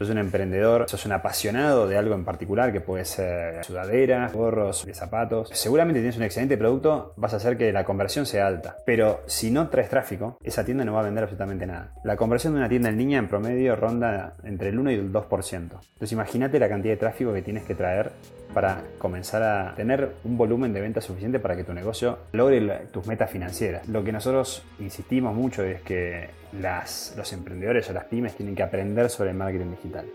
Sos un emprendedor, sos un apasionado de algo en particular, que puede ser sudaderas, gorros, zapatos. Seguramente tienes un excelente producto, vas a hacer que la conversión sea alta. Pero si no traes tráfico, esa tienda no va a vender absolutamente nada. La conversión de una tienda en línea en promedio ronda entre el 1 y el 2%. Entonces imagínate la cantidad de tráfico que tienes que traer para comenzar a tener un volumen de ventas suficiente para que tu negocio logre tus metas financieras. Lo que nosotros insistimos mucho es que los emprendedores o las pymes tienen que aprender sobre el marketing digital.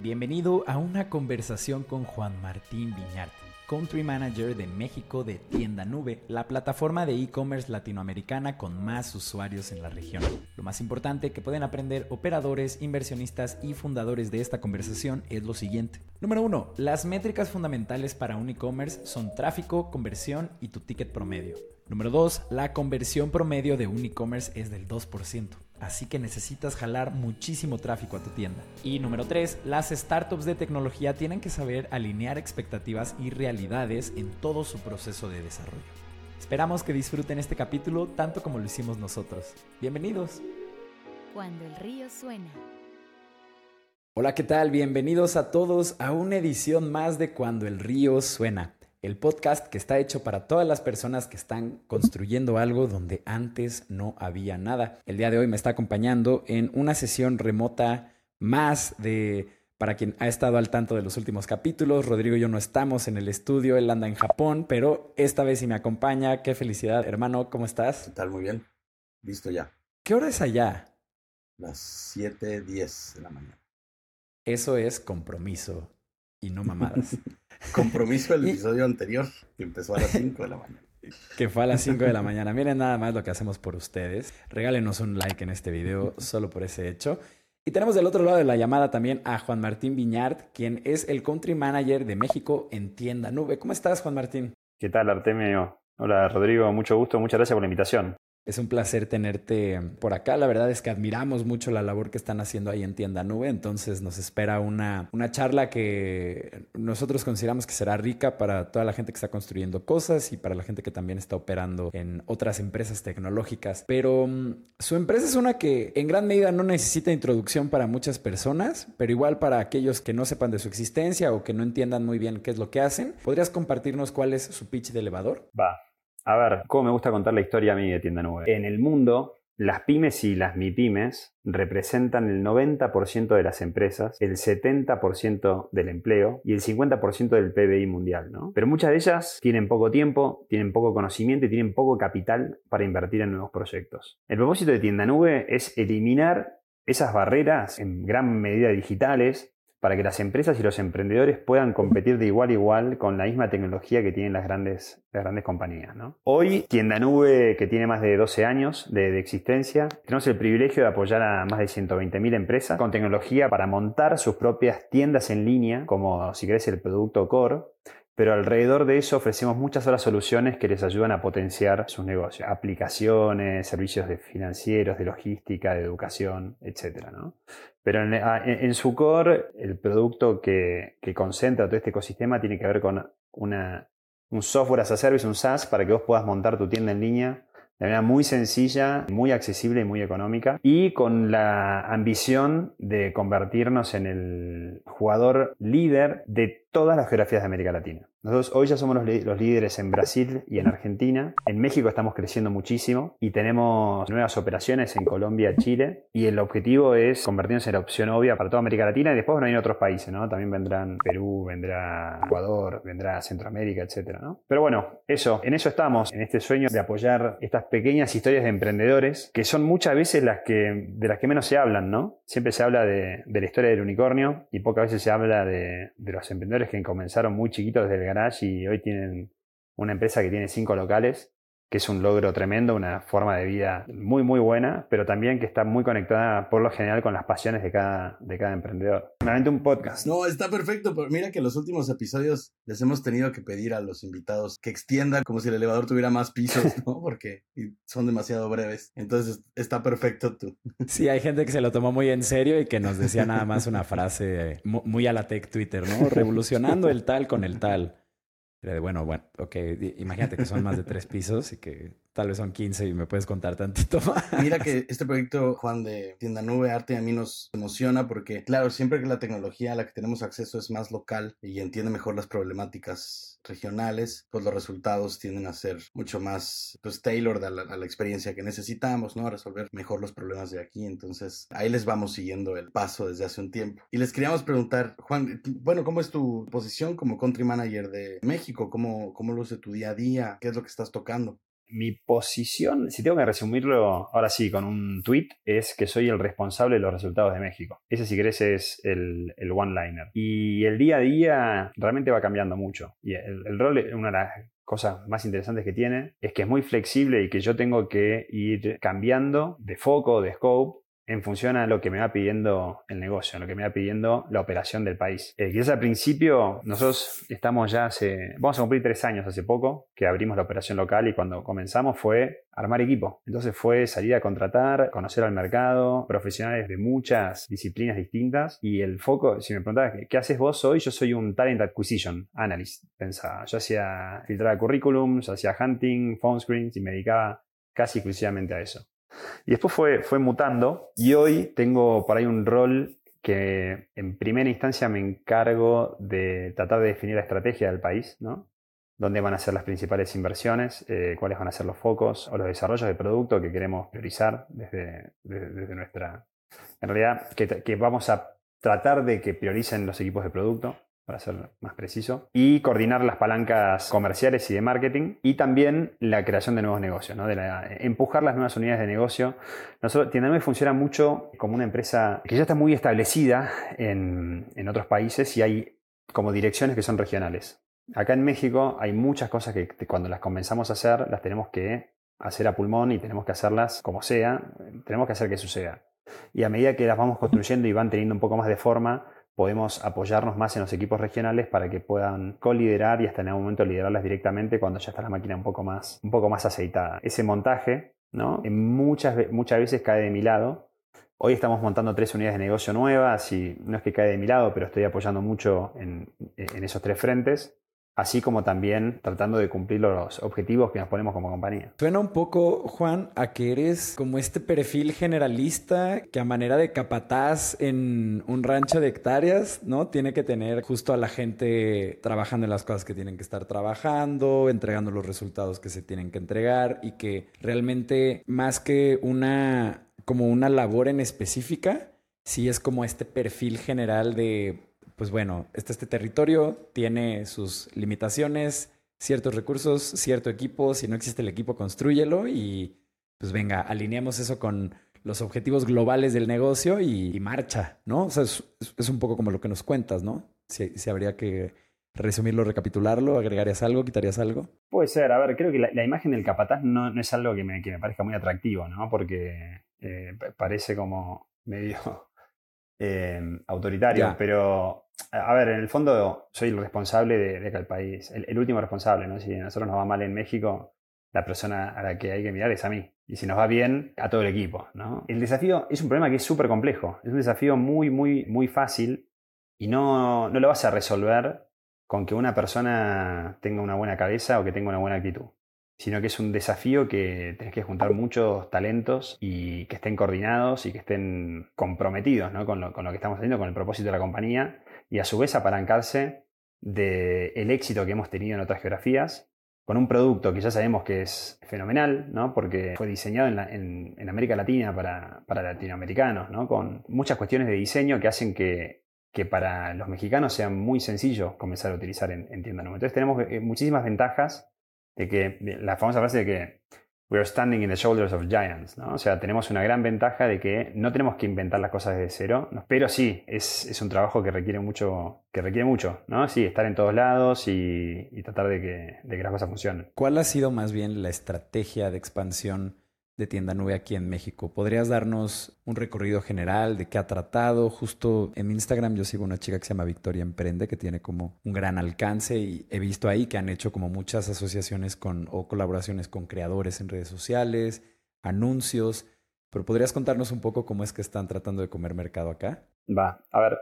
Bienvenido a una conversación con Juan Martín Viñarte, Country Manager de México de Tienda Nube, la plataforma de e-commerce latinoamericana con más usuarios en la región. Lo más importante que pueden aprender operadores, inversionistas y fundadores de esta conversación es lo siguiente. Número 1. Las métricas fundamentales para un e-commerce son tráfico, conversión y tu ticket promedio. Número 2. La conversión promedio de un e-commerce es del 2%. Así que necesitas jalar muchísimo tráfico a tu tienda. Y número 3, las startups de tecnología tienen que saber alinear expectativas y realidades en todo su proceso de desarrollo. Esperamos que disfruten este capítulo tanto como lo hicimos nosotros. ¡Bienvenidos! Cuando el río suena. Hola, ¿qué tal? Bienvenidos a todos a una edición más de Cuando el río suena. El podcast que está hecho para todas las personas que están construyendo algo donde antes no había nada. El día de hoy me está acompañando en una sesión remota más para quien ha estado al tanto de los últimos capítulos. Rodrigo y yo no estamos en el estudio, él anda en Japón, pero esta vez sí me acompaña. Qué felicidad, hermano, ¿cómo estás? ¿Qué tal? Muy bien, listo ya. ¿Qué hora es allá? Las 7:10 de la mañana. Eso es compromiso. Y no mamadas. Compromiso del episodio anterior, que empezó a las 5 de la mañana. Que fue a las 5 de la mañana. Miren nada más lo que hacemos por ustedes. Regálenos un like en este video solo por ese hecho. Y tenemos del otro lado de la llamada también a Juan Martín Viñarte, quien es el Country Manager de México en Tienda Nube. ¿Cómo estás, Juan Martín? ¿Qué tal, Artemio? Hola, Rodrigo. Mucho gusto. Muchas gracias por la invitación. Es un placer tenerte por acá. La verdad es que admiramos mucho la labor que están haciendo ahí en Tienda Nube. Entonces nos espera una charla que nosotros consideramos que será rica para toda la gente que está construyendo cosas y para la gente que también está operando en otras empresas tecnológicas. Pero su empresa es una que en gran medida no necesita introducción para muchas personas, pero igual para aquellos que no sepan de su existencia o que no entiendan muy bien qué es lo que hacen. ¿Podrías compartirnos cuál es su pitch de elevador? Va. A ver, cómo me gusta contar la historia a mí de Tienda Nube. En el mundo, las pymes y las mipymes representan el 90% de las empresas, el 70% del empleo y el 50% del PBI mundial, ¿no? Pero muchas de ellas tienen poco tiempo, tienen poco conocimiento y tienen poco capital para invertir en nuevos proyectos. El propósito de Tienda Nube es eliminar esas barreras, en gran medida digitales, para que las empresas y los emprendedores puedan competir de igual a igual con la misma tecnología que tienen las grandes compañías, ¿no? Hoy, Tienda Nube, que tiene más de 12 años de existencia, tenemos el privilegio de apoyar a más de 120.000 empresas con tecnología para montar sus propias tiendas en línea, como si querés el producto core, pero alrededor de eso ofrecemos muchas otras soluciones que les ayudan a potenciar sus negocios. Aplicaciones, servicios financieros, de logística, de educación, etc., ¿no? Pero en su core, el producto que concentra todo este ecosistema tiene que ver con un software as a service, un SaaS, para que vos puedas montar tu tienda en línea de manera muy sencilla, muy accesible y muy económica, y con la ambición de convertirnos en el jugador líder de todas las geografías de América Latina. Nosotros hoy ya somos los líderes en Brasil y en Argentina. En México estamos creciendo muchísimo y tenemos nuevas operaciones en Colombia, Chile. Y el objetivo es convertirnos en la opción obvia para toda América Latina y después van a ir otros países, ¿no? También vendrán Perú, vendrá Ecuador, vendrá Centroamérica, etcétera, ¿no? Pero bueno, en eso estamos, en este sueño de apoyar estas pequeñas historias de emprendedores que son muchas veces de las que menos se hablan, ¿no? Siempre se habla de la historia del unicornio y pocas veces se habla de los emprendedores que comenzaron muy chiquitos desde el garage y hoy tienen una empresa que tiene 5 locales, que es un logro tremendo, una forma de vida muy muy buena, pero también que está muy conectada por lo general con las pasiones de cada emprendedor. Realmente un podcast. No, está perfecto, pero mira que en los últimos episodios les hemos tenido que pedir a los invitados que extiendan como si el elevador tuviera más pisos, ¿no? Porque son demasiado breves. Entonces está perfecto tú. Sí, hay gente que se lo tomó muy en serio y que nos decía nada más una frase muy a la tech Twitter, ¿no? Revolucionando el tal con el tal. Era de, bueno, ok, imagínate que son más de 3 pisos y que tal vez son 15 y me puedes contar tantito más. Mira que este proyecto, Juan, de Tienda Nube Arte a mí nos emociona porque, claro, siempre que la tecnología a la que tenemos acceso es más local y entiende mejor las problemáticas regionales, pues los resultados tienden a ser mucho más, pues, tailored a la experiencia que necesitamos, ¿no? A resolver mejor los problemas de aquí. Entonces, ahí les vamos siguiendo el paso desde hace un tiempo. Y les queríamos preguntar, Juan, bueno, ¿cómo es tu posición como country manager de México? ¿Cómo luce tu día a día? ¿Qué es lo que estás tocando? Mi posición, si tengo que resumirlo ahora sí con un tweet, es que soy el responsable de los resultados de México. Ese, si querés, es el one-liner. Y el día a día realmente va cambiando mucho. Y el rol es una de las cosas más interesantes que tiene, es que es muy flexible y que yo tengo que ir cambiando de foco, de scope, en función a lo que me va pidiendo el negocio, a lo que me va pidiendo la operación del país. Quizás al principio nosotros estamos ya vamos a cumplir 3 años hace poco que abrimos la operación local, y cuando comenzamos fue armar equipo. Entonces fue salir a contratar, conocer al mercado, profesionales de muchas disciplinas distintas, y el foco, si me preguntabas, ¿qué haces vos hoy? Yo soy un talent acquisition analyst, pensaba. Yo hacía filtrar currículums, hacía hunting, phone screens, y me dedicaba casi exclusivamente a eso. Y después fue mutando, y hoy tengo por ahí un rol que en primera instancia me encargo de tratar de definir la estrategia del país, ¿no? Dónde van a ser las principales inversiones, cuáles van a ser los focos o los desarrollos de producto que queremos priorizar desde nuestra... En realidad, que vamos a tratar de que prioricen los equipos de producto, para ser más preciso, y coordinar las palancas comerciales y de marketing, y también la creación de nuevos negocios, ¿no? Empujar las nuevas unidades de negocio. Nosotros, Tienda Nube funciona mucho como una empresa que ya está muy establecida en otros países, y hay como direcciones que son regionales. Acá en México hay muchas cosas que cuando las comenzamos a hacer, las tenemos que hacer a pulmón y tenemos que hacerlas como sea, tenemos que hacer que suceda. Y a medida que las vamos construyendo y van teniendo un poco más de forma, podemos apoyarnos más en los equipos regionales para que puedan coliderar y hasta en algún momento liderarlas directamente cuando ya está la máquina un poco más aceitada. Ese montaje, ¿no? Muchas veces cae de mi lado. Hoy estamos montando 3 unidades de negocio nuevas y no es que cae de mi lado, pero estoy apoyando mucho en esos 3 frentes. Así como también tratando de cumplir los objetivos que nos ponemos como compañía. Suena un poco, Juan, a que eres como este perfil generalista que a manera de capataz en un rancho de hectáreas, ¿no? Tiene que tener justo a la gente trabajando en las cosas que tienen que estar trabajando, entregando los resultados que se tienen que entregar, y que realmente más que como una labor en específica, sí es como este perfil general de... Pues bueno, este territorio tiene sus limitaciones, ciertos recursos, cierto equipo. Si no existe el equipo, constrúyelo, y pues venga, alineamos eso con los objetivos globales del negocio y marcha, ¿no? O sea, es un poco como lo que nos cuentas, ¿no? Si habría que resumirlo, recapitularlo, ¿agregarías algo, quitarías algo? Puede ser. A ver, creo que la imagen del capataz no es algo que me parezca muy atractivo, ¿no? Porque parece como medio... autoritario, ya. Pero a ver, en el fondo soy el responsable de que el país, el último responsable, ¿no? Si a nosotros nos va mal en México, la persona a la que hay que mirar es a mí, y si nos va bien, a todo el equipo, ¿no? El desafío es un problema que es súper complejo, es un desafío muy, muy, muy fácil, y no lo vas a resolver con que una persona tenga una buena cabeza o que tenga una buena actitud, sino que es un desafío que tenés que juntar muchos talentos y que estén coordinados y que estén comprometidos, ¿no? con lo que estamos haciendo, con el propósito de la compañía, y a su vez apalancarse del éxito que hemos tenido en otras geografías, con un producto que ya sabemos que es fenomenal, ¿no? Porque fue diseñado en América Latina para latinoamericanos, ¿no? Con muchas cuestiones de diseño que hacen que para los mexicanos sea muy sencillo comenzar a utilizar en Tienda Nube. Entonces tenemos muchísimas ventajas. De que la famosa frase de que we are standing in the shoulders of giants, ¿no? O sea, tenemos una gran ventaja de que no tenemos que inventar las cosas desde cero, pero sí, es un trabajo que requiere mucho, ¿no? Sí, estar en todos lados y tratar de que las cosas funcionen. ¿Cuál ha sido más bien la estrategia de expansión de Tienda Nube aquí en México? ¿Podrías darnos un recorrido general de qué ha tratado? Justo en Instagram yo sigo una chica que se llama Victoria Emprende, que tiene como un gran alcance, y he visto ahí que han hecho como muchas asociaciones o colaboraciones con creadores en redes sociales, anuncios, pero ¿podrías contarnos un poco cómo es que están tratando de comer mercado acá? Va, a ver,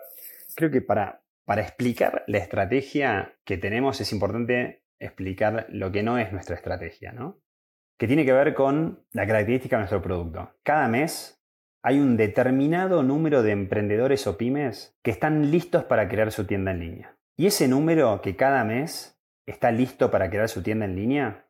creo que para explicar la estrategia que tenemos es importante explicar lo que no es nuestra estrategia, ¿no? Que tiene que ver con la característica de nuestro producto. Cada mes hay un determinado número de emprendedores o pymes que están listos para crear su tienda en línea. Y ese número que cada mes está listo para crear su tienda en línea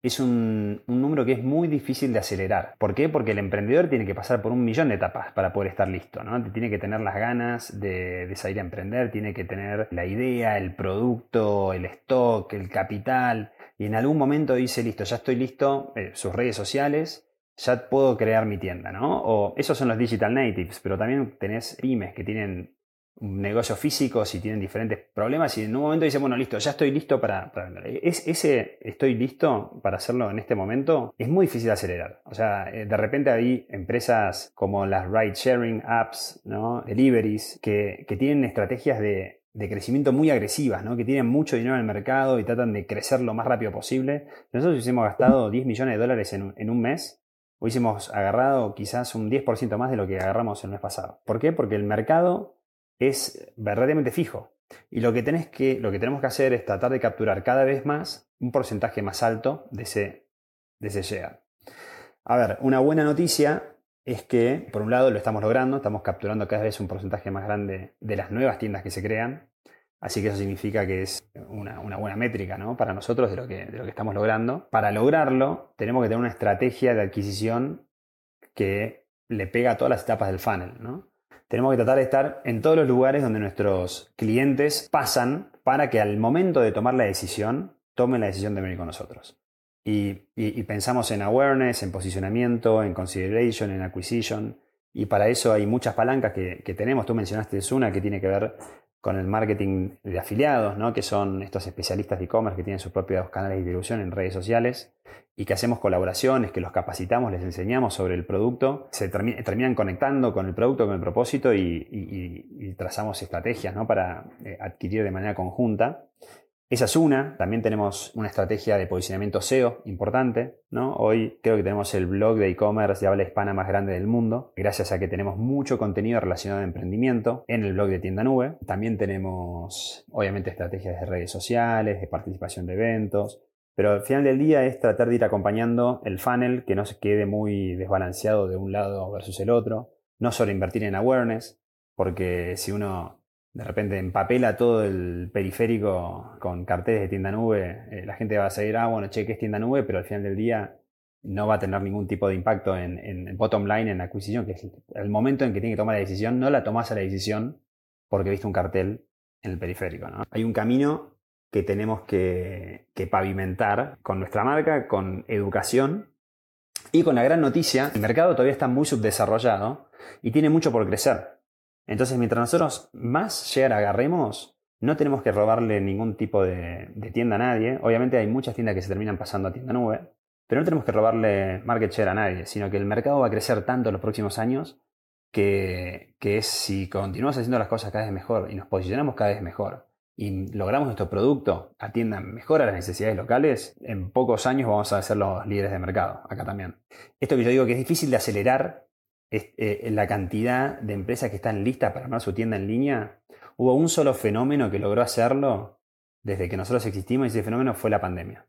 es un número que es muy difícil de acelerar. ¿Por qué? Porque el emprendedor tiene que pasar por 1.000.000 de etapas para poder estar listo, ¿no? Tiene que tener las ganas de salir a emprender, tiene que tener la idea, el producto, el stock, el capital. Y en algún momento dice, listo, ya estoy listo, sus redes sociales, ya puedo crear mi tienda, ¿no? O esos son los digital natives, pero también tenés pymes que tienen un negocio físico, si tienen diferentes problemas, y en un momento dicen, bueno, listo, ya estoy listo para vender. Ese estoy listo para hacerlo en este momento es muy difícil de acelerar. O sea, de repente hay empresas como las ride-sharing apps, ¿no? Deliveries, que tienen estrategias de crecimiento muy agresivas, ¿no? Que tienen mucho dinero en el mercado y tratan de crecer lo más rápido posible. Nosotros hubiésemos gastado $10 millones en un mes, hubiésemos agarrado quizás un 10% más de lo que agarramos el mes pasado. ¿Por qué? Porque el mercado es verdaderamente fijo. Y lo que tenemos que hacer es tratar de capturar cada vez más un porcentaje más alto de ese share. A ver, una buena noticia es que, por un lado, lo estamos logrando. Estamos capturando cada vez un porcentaje más grande de las nuevas tiendas que se crean. Así que eso significa que es una buena métrica, ¿no? Para nosotros de lo que estamos logrando. Para lograrlo, tenemos que tener una estrategia de adquisición que le pega a todas las etapas del funnel, ¿no? Tenemos que tratar de estar en todos los lugares donde nuestros clientes pasan para que al momento de tomar la decisión, tomen la decisión de venir con nosotros. Y pensamos en awareness, en posicionamiento, en consideration, en acquisition. Y para eso hay muchas palancas que tenemos. Tú mencionaste una que tiene que ver con el marketing de afiliados, ¿no? Que son estos especialistas de e-commerce que tienen sus propios canales de distribución en redes sociales y que hacemos colaboraciones, que los capacitamos, les enseñamos sobre el producto, se terminan conectando con el producto, con el propósito y trazamos estrategias, ¿no? Para adquirir de manera conjunta. Esa es una. También tenemos una estrategia de posicionamiento SEO importante, ¿no? Hoy creo que tenemos el blog de e-commerce de habla hispana más grande del mundo, gracias a que tenemos mucho contenido relacionado a emprendimiento en el blog de Tienda Nube. También tenemos, obviamente, estrategias de redes sociales, de participación de eventos. Pero al final del día es tratar de ir acompañando el funnel, que no se quede muy desbalanceado de un lado versus el otro. No solo invertir en awareness, porque si uno de repente empapela todo el periférico con carteles de Tienda Nube, la gente va a seguir, bueno, che, ¿qué es Tienda Nube? Pero al final del día no va a tener ningún tipo de impacto en bottom line, en adquisición, que es el momento en que tiene que tomar la decisión. No la tomás a la decisión porque viste un cartel en el periférico, ¿no? Hay un camino que tenemos que pavimentar con nuestra marca, con educación y con la gran noticia. El mercado todavía está muy subdesarrollado y tiene mucho por crecer. Entonces, mientras nosotros más share agarremos, no tenemos que robarle ningún tipo de tienda a nadie. Obviamente hay muchas tiendas que se terminan pasando a Tienda Nube, pero no tenemos que robarle market share a nadie, sino que el mercado va a crecer tanto en los próximos años que si continuamos haciendo las cosas cada vez mejor y nos posicionamos cada vez mejor y logramos nuestro producto atienda mejor a las necesidades locales, en pocos años vamos a ser los líderes de mercado acá también. Esto que yo digo que es difícil de acelerar, la cantidad de empresas que están listas para armar su tienda en línea. Hubo un solo fenómeno que logró hacerlo desde que nosotros existimos, y ese fenómeno fue la pandemia.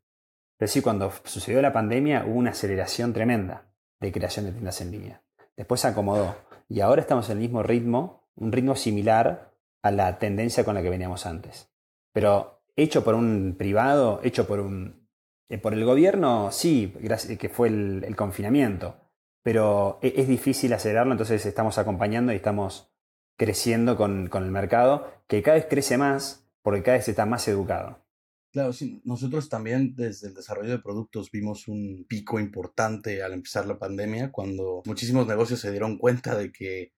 Es decir, cuando sucedió la pandemia hubo una aceleración tremenda de creación de tiendas en línea. Después se acomodó y ahora estamos en el mismo ritmo, un ritmo similar a la tendencia con la que veníamos antes. Pero hecho por un privado, hecho por el gobierno, sí, que fue el confinamiento. Pero es difícil acelerarlo, entonces estamos acompañando y estamos creciendo con el mercado, que cada vez crece más porque cada vez está más educado. Claro, sí. Nosotros también desde el desarrollo de productos vimos un pico importante al empezar la pandemia, cuando muchísimos negocios se dieron cuenta de que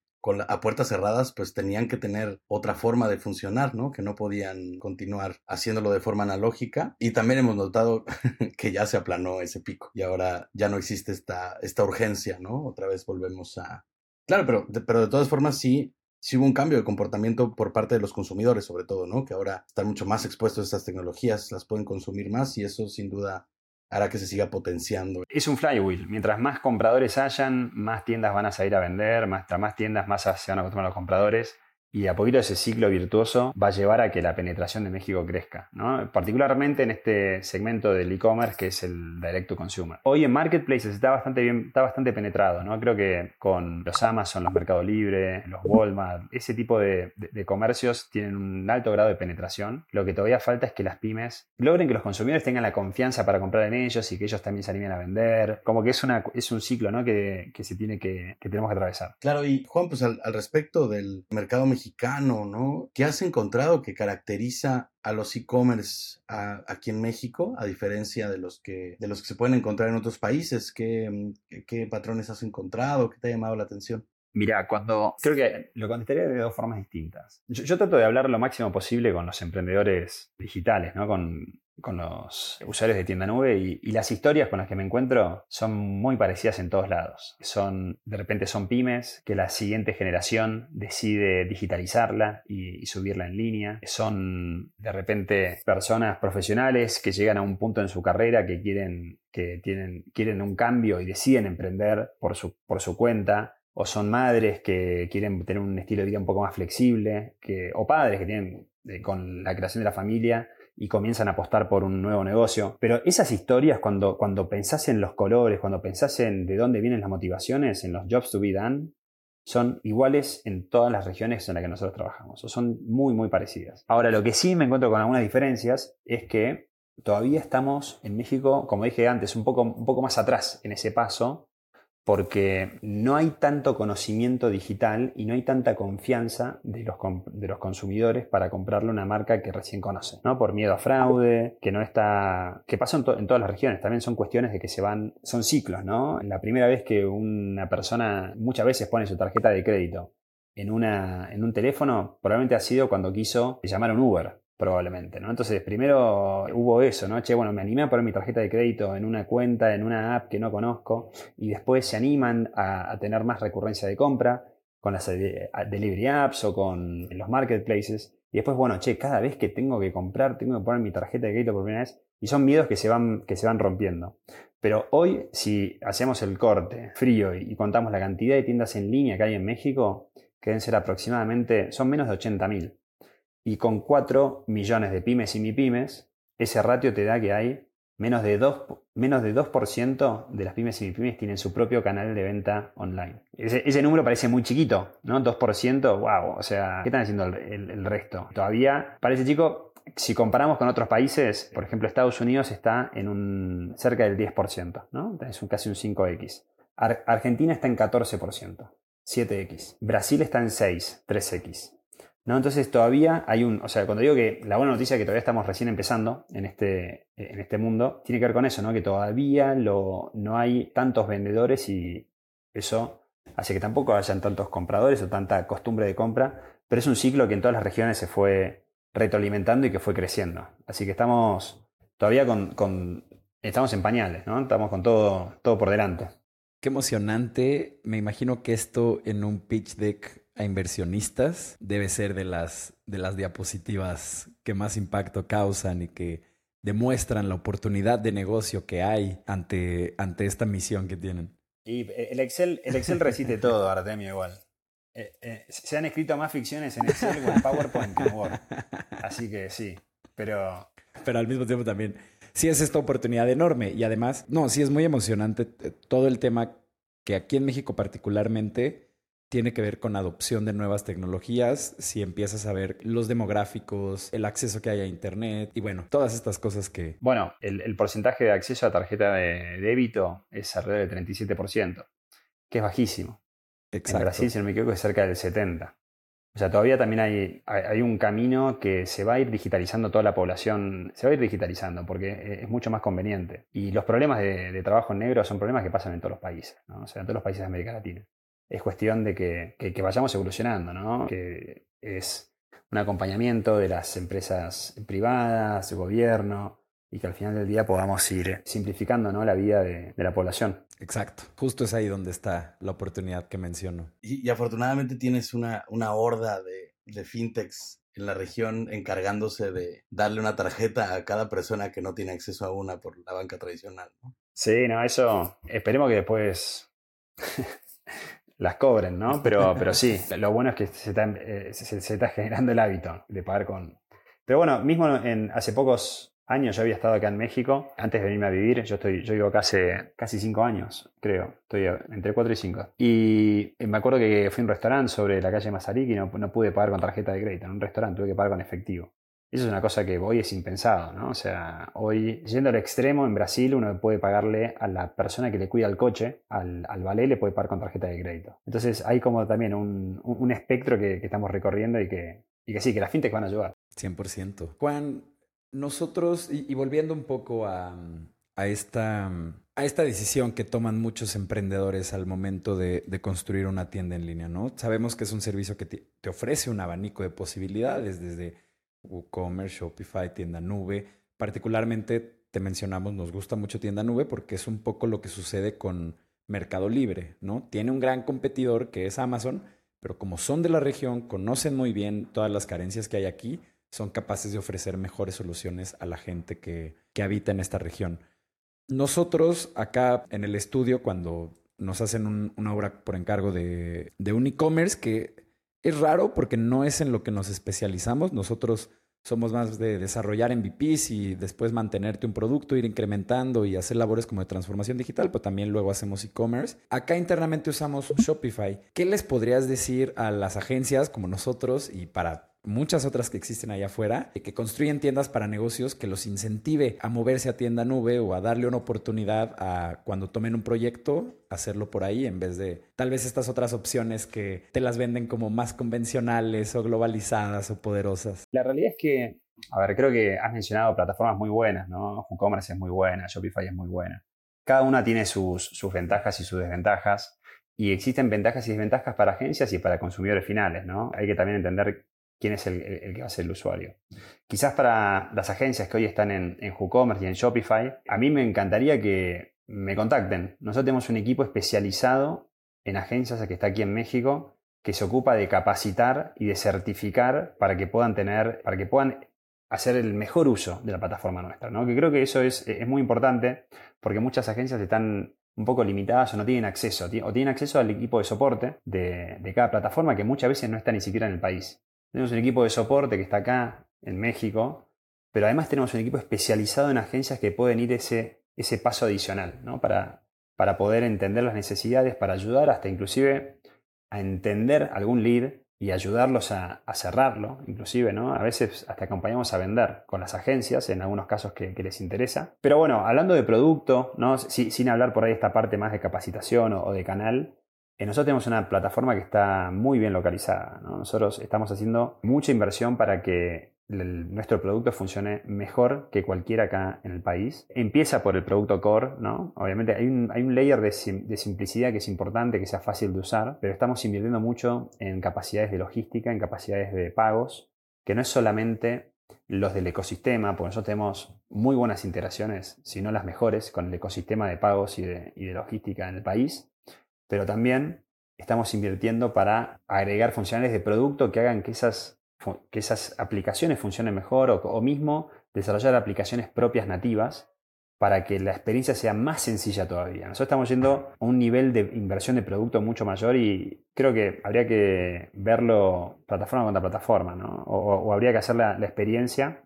a puertas cerradas pues tenían que tener otra forma de funcionar, ¿no? Que no podían continuar haciéndolo de forma analógica. Y también hemos notado que ya se aplanó ese pico y ahora ya no existe esta urgencia, ¿no? Otra vez volvemos a... Claro, pero de todas formas sí hubo un cambio de comportamiento por parte de los consumidores, sobre todo, ¿no? Que ahora están mucho más expuestos a estas tecnologías, las pueden consumir más y eso sin duda hará que se siga potenciando. Es un flywheel. Mientras más compradores hayan, más tiendas van a salir a vender, más tiendas, más se van a acostumbrar a los compradores Y de a poquito ese ciclo virtuoso va a llevar a que la penetración de México crezca, ¿no? Particularmente en este segmento del e-commerce que es el direct to consumer. Hoy en marketplaces está bastante bien, está bastante penetrado, ¿no? Creo que con los Amazon, los Mercado Libre, los Walmart, ese tipo de comercios tienen un alto grado de penetración. Lo que todavía falta es que las pymes logren que los consumidores tengan la confianza para comprar en ellos y que ellos también se animen a vender. Como que es un ciclo, ¿no? Que se tiene que tenemos que atravesar. Claro, y Juan, pues al respecto del mercado mexicano, ¿no? ¿Qué has encontrado que caracteriza a los e-commerce aquí en México, a diferencia de los que se pueden encontrar en otros países? ¿Qué patrones has encontrado? ¿Qué te ha llamado la atención? Mirá, creo que lo contestaría de dos formas distintas. Yo trato de hablar lo máximo posible con los emprendedores digitales, ¿no? Con los usuarios de Tienda Nube y las historias con las que me encuentro son muy parecidas en todos lados. De repente son pymes que la siguiente generación decide digitalizarla y subirla en línea. Son de repente personas profesionales que llegan a un punto en su carrera que quieren un cambio y deciden emprender por su cuenta. O son madres que quieren tener un estilo de vida un poco más flexible, o padres que tienen con la creación de la familia y comienzan a apostar por un nuevo negocio. Pero esas historias, cuando pensás en los colores, cuando pensás en de dónde vienen las motivaciones, en los jobs to be done, son iguales en todas las regiones en las que nosotros trabajamos. O son muy, muy parecidas. Ahora, lo que sí me encuentro con algunas diferencias es que todavía estamos en México, como dije antes, un poco más atrás en ese paso, porque no hay tanto conocimiento digital y no hay tanta confianza de los consumidores para comprarle una marca que recién conocen, ¿no? Por miedo a fraude, que pasa en todas las regiones. También son cuestiones de que son ciclos, ¿no? La primera vez que una persona muchas veces pone su tarjeta de crédito en un teléfono, probablemente ha sido cuando quiso llamar a un Uber. Probablemente, ¿no? Entonces, primero hubo eso, ¿no? Che, bueno, me animé a poner mi tarjeta de crédito en una cuenta, en una app que no conozco, y después se animan a tener más recurrencia de compra con las delivery apps o con los marketplaces. Y después, bueno, che, cada vez que tengo que comprar, tengo que poner mi tarjeta de crédito por primera vez. Y son miedos que se van rompiendo. Pero hoy, si hacemos el corte frío y contamos la cantidad de tiendas en línea que hay en México, que deben ser aproximadamente, son menos de 80.000. Y con 4 millones de pymes y mipymes, ese ratio te da que hay menos de 2% de las pymes y mipymes tienen su propio canal de venta online. Ese número parece muy chiquito, ¿no? 2%, wow, o sea, ¿qué están haciendo el resto? Todavía parece chico. Si comparamos con otros países, por ejemplo, Estados Unidos está en cerca del 10%, ¿no? Es casi un 5X. Argentina está en 14%, 7X. Brasil está en 6, 3X. No, entonces todavía hay o sea, cuando digo que la buena noticia es que todavía estamos recién empezando en este mundo, tiene que ver con eso, ¿no? Que todavía no hay tantos vendedores y eso hace que tampoco hayan tantos compradores o tanta costumbre de compra, pero es un ciclo que en todas las regiones se fue retroalimentando y que fue creciendo. Así que estamos todavía estamos en pañales, ¿no? Estamos con todo por delante. Qué emocionante. Me imagino que esto en un pitch deck a inversionistas debe ser de las diapositivas que más impacto causan y que demuestran la oportunidad de negocio que hay ante esta misión que tienen. Y el Excel resiste todo, Artemio, igual. Se han escrito más ficciones en Excel o en PowerPoint que en Word. Así que sí, pero al mismo tiempo también sí es esta oportunidad enorme y además, no, sí es muy emocionante todo el tema que aquí en México particularmente tiene que ver con adopción de nuevas tecnologías, si empiezas a ver los demográficos, el acceso que hay a internet y bueno, todas estas cosas que... Bueno, el porcentaje de acceso a tarjeta de débito es alrededor del 37%, que es bajísimo. Exacto. En Brasil, si no me equivoco, es cerca del 70%. O sea, todavía también hay un camino que se va a ir digitalizando toda la población, se va a ir digitalizando porque es mucho más conveniente. Y los problemas de trabajo negro son problemas que pasan en todos los países, ¿no? O sea, en todos los países de América Latina. Es cuestión de que vayamos evolucionando, ¿no? Que es un acompañamiento de las empresas privadas, el gobierno, y que al final del día podamos ir simplificando, ¿no? La vida de la población. Exacto. Justo es ahí donde está la oportunidad que menciono. Y afortunadamente tienes una horda de fintechs en la región encargándose de darle una tarjeta a cada persona que no tiene acceso a una por la banca tradicional, ¿no? Sí, no, eso esperemos que después... las cobren, ¿no? Pero sí, lo bueno es que se está generando el hábito de pagar con... Pero bueno, mismo hace pocos años yo había estado acá en México, antes de venirme a vivir, yo vivo acá hace casi 5 años, creo, estoy entre 4 y 5. Y me acuerdo que fui a un restaurante sobre la calle Mazarique y no pude pagar con tarjeta de crédito, en un restaurante tuve que pagar con efectivo. Eso es una cosa que hoy es impensado, ¿no? O sea, hoy, yendo al extremo, en Brasil uno puede pagarle a la persona que le cuida el coche, al valet le puede pagar con tarjeta de crédito. Entonces hay como también un espectro que estamos recorriendo y que sí, que las fintech van a ayudar. 100%. Juan, nosotros, y volviendo un poco a esta decisión que toman muchos emprendedores al momento de construir una tienda en línea, ¿no? Sabemos que es un servicio que te ofrece un abanico de posibilidades desde... WooCommerce, Shopify, Tienda Nube. Particularmente te mencionamos, nos gusta mucho Tienda Nube porque es un poco lo que sucede con Mercado Libre, ¿no? Tiene un gran competidor que es Amazon, pero como son de la región, conocen muy bien todas las carencias que hay aquí, son capaces de ofrecer mejores soluciones a la gente que habita en esta región. Nosotros acá en el estudio, cuando nos hacen una obra por encargo de un e-commerce que... Es raro porque no es en lo que nos especializamos. Nosotros somos más de desarrollar MVPs y después mantenerte un producto, ir incrementando y hacer labores como de transformación digital, pero también luego hacemos e-commerce. Acá internamente usamos Shopify. ¿Qué les podrías decir a las agencias como nosotros y para muchas otras que existen allá afuera que construyen tiendas para negocios que los incentive a moverse a Tienda Nube o a darle una oportunidad a cuando tomen un proyecto, hacerlo por ahí en vez de tal vez estas otras opciones que te las venden como más convencionales o globalizadas o poderosas? La realidad es que, a ver, creo que has mencionado plataformas muy buenas, ¿no? WooCommerce es muy buena, Shopify es muy buena. Cada una tiene sus ventajas y sus desventajas y existen ventajas y desventajas para agencias y para consumidores finales, ¿no? Hay que también entender quién es el que va a ser el usuario. Quizás para las agencias que hoy están en WooCommerce y en Shopify, a mí me encantaría que me contacten. Nosotros tenemos un equipo especializado en agencias que está aquí en México que se ocupa de capacitar y de certificar para que puedan hacer el mejor uso de la plataforma nuestra, ¿no? Que creo que eso es muy importante porque muchas agencias están un poco limitadas o no tienen acceso, o tienen acceso al equipo de soporte de cada plataforma que muchas veces no está ni siquiera en el país. Tenemos un equipo de soporte que está acá en México, pero además tenemos un equipo especializado en agencias que pueden ir ese paso adicional, ¿no? Para poder entender las necesidades, para ayudar hasta inclusive a entender algún lead y ayudarlos a cerrarlo, inclusive, ¿no? A veces hasta acompañamos a vender con las agencias en algunos casos que les interesa. Pero bueno, hablando de producto, ¿no? Sin hablar por ahí esta parte más de capacitación o de canal, nosotros tenemos una plataforma que está muy bien localizada, ¿no? Nosotros estamos haciendo mucha inversión para que nuestro producto funcione mejor que cualquiera acá en el país. Empieza por el producto core, ¿no? Obviamente hay un layer de simplicidad que es importante, que sea fácil de usar, pero estamos invirtiendo mucho en capacidades de logística, en capacidades de pagos, que no es solamente los del ecosistema, porque nosotros tenemos muy buenas integraciones, si no las mejores, con el ecosistema de pagos y de logística en el país, pero también estamos invirtiendo para agregar funcionalidades de producto que hagan que esas aplicaciones funcionen mejor o mismo desarrollar aplicaciones propias nativas para que la experiencia sea más sencilla todavía. Nosotros estamos yendo a un nivel de inversión de producto mucho mayor y creo que habría que verlo plataforma contra plataforma, ¿no? O habría que hacer la experiencia.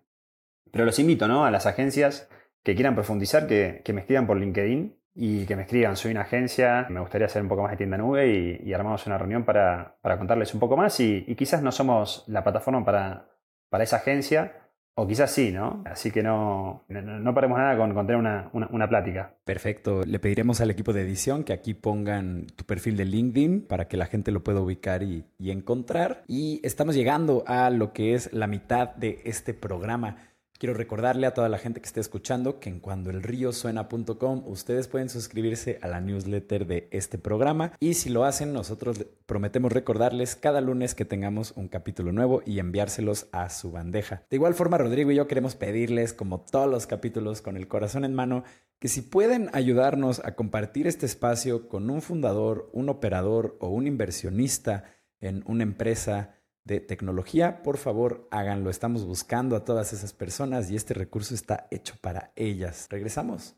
Pero los invito, ¿no?, a las agencias que quieran profundizar, que me escriban por LinkedIn. Y que me escriban, soy una agencia, me gustaría hacer un poco más de Tienda Nube y armamos una reunión para contarles un poco más y quizás no somos la plataforma para esa agencia, o quizás sí, ¿no? Así que no paremos nada con tener una plática. Perfecto. Le pediremos al equipo de edición que aquí pongan tu perfil de LinkedIn para que la gente lo pueda ubicar y encontrar. Y estamos llegando a lo que es la mitad de este programa. Quiero recordarle a toda la gente que esté escuchando que en cuandoelriosuena.com ustedes pueden suscribirse a la newsletter de este programa y si lo hacen nosotros prometemos recordarles cada lunes que tengamos un capítulo nuevo y enviárselos a su bandeja. De igual forma, Rodrigo y yo queremos pedirles, como todos los capítulos con el corazón en mano, que si pueden ayudarnos a compartir este espacio con un fundador, un operador o un inversionista en una empresa de tecnología, por favor háganlo. Estamos buscando a todas esas personas y este recurso está hecho para ellas. Regresamos.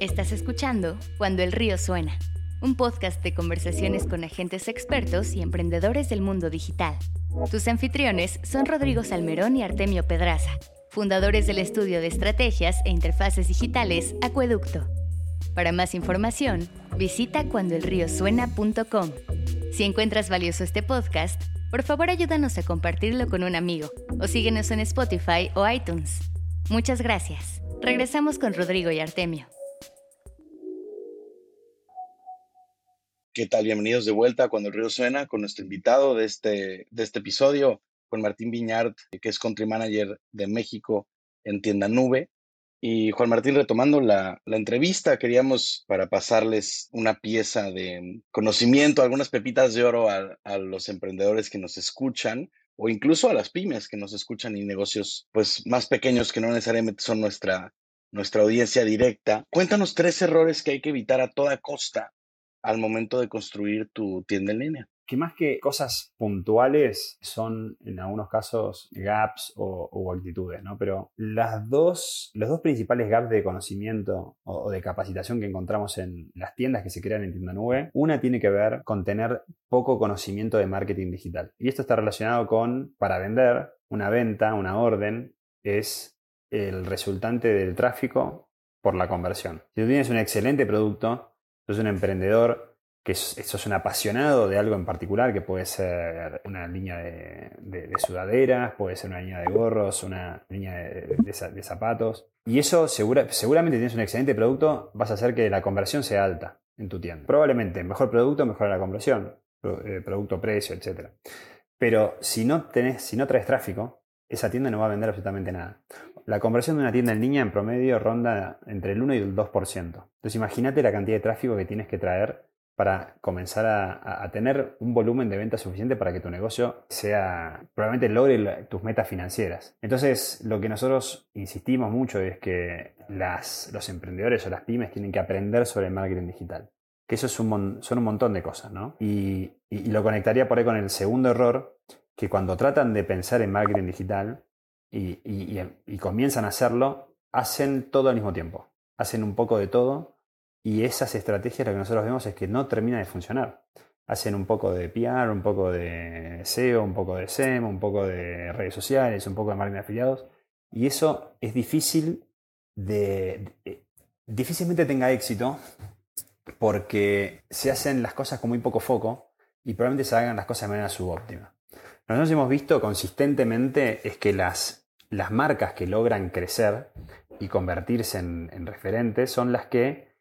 Estás escuchando Cuando el río suena, un podcast de conversaciones con agentes expertos y emprendedores del mundo digital. Tus anfitriones son Rodrigo Salmerón y Artemio Pedraza, fundadores del estudio de estrategias e interfaces digitales Acueducto. Para más información, visita cuandoelriosuena.com. Si encuentras valioso este podcast, por favor ayúdanos a compartirlo con un amigo o síguenos en Spotify o iTunes. Muchas gracias. Regresamos con Rodrigo y Artemio. ¿Qué tal? Bienvenidos de vuelta a Cuando el Río Suena con nuestro invitado de este episodio, Juan Martín Viñarte, que es Country Manager de México en Tienda Nube. Y Juan Martín, retomando la entrevista, queríamos para pasarles una pieza de conocimiento, algunas pepitas de oro a los emprendedores que nos escuchan o incluso a las pymes que nos escuchan y negocios pues, más pequeños que no necesariamente son nuestra audiencia directa. Cuéntanos 3 errores que hay que evitar a toda costa al momento de construir tu tienda en línea. Que más que cosas puntuales son, en algunos casos, gaps o actitudes, ¿no? Pero los dos principales gaps de conocimiento o de capacitación que encontramos en las tiendas que se crean en Tienda Nube, una tiene que ver con tener poco conocimiento de marketing digital. Y esto está relacionado con, para vender, una venta, una orden, es el resultante del tráfico por la conversión. Si tú tienes un excelente producto, sos un emprendedor, que sos un apasionado de algo en particular, que puede ser una línea de sudaderas, puede ser una línea de gorros, una línea de zapatos. Y eso seguramente tienes un excelente producto, vas a hacer que la conversión sea alta en tu tienda. Probablemente mejor producto, mejora la conversión, producto, precio, etc. Pero si no traes tráfico, esa tienda no va a vender absolutamente nada. La conversión de una tienda en línea en promedio ronda entre el 1 y el 2%. Entonces imagínate la cantidad de tráfico que tienes que traer para comenzar a tener un volumen de ventas suficiente para que tu negocio probablemente logre tus metas financieras. Entonces lo que nosotros insistimos mucho es que los emprendedores o las pymes tienen que aprender sobre el marketing digital. Que eso son un montón de cosas, ¿no? Y lo conectaría por ahí con el segundo error, que cuando tratan de pensar en marketing digital y comienzan a hacerlo, hacen todo al mismo tiempo. Hacen un poco de todo y esas estrategias lo que nosotros vemos es que no termina de funcionar. Hacen un poco de PR, un poco de SEO, un poco de SEM, un poco de redes sociales, un poco de marketing de afiliados. Y eso es difícil difícilmente tenga éxito porque se hacen las cosas con muy poco foco y probablemente se hagan las cosas de manera subóptima. Nosotros hemos visto consistentemente es que las marcas que logran crecer y convertirse en referentes son las que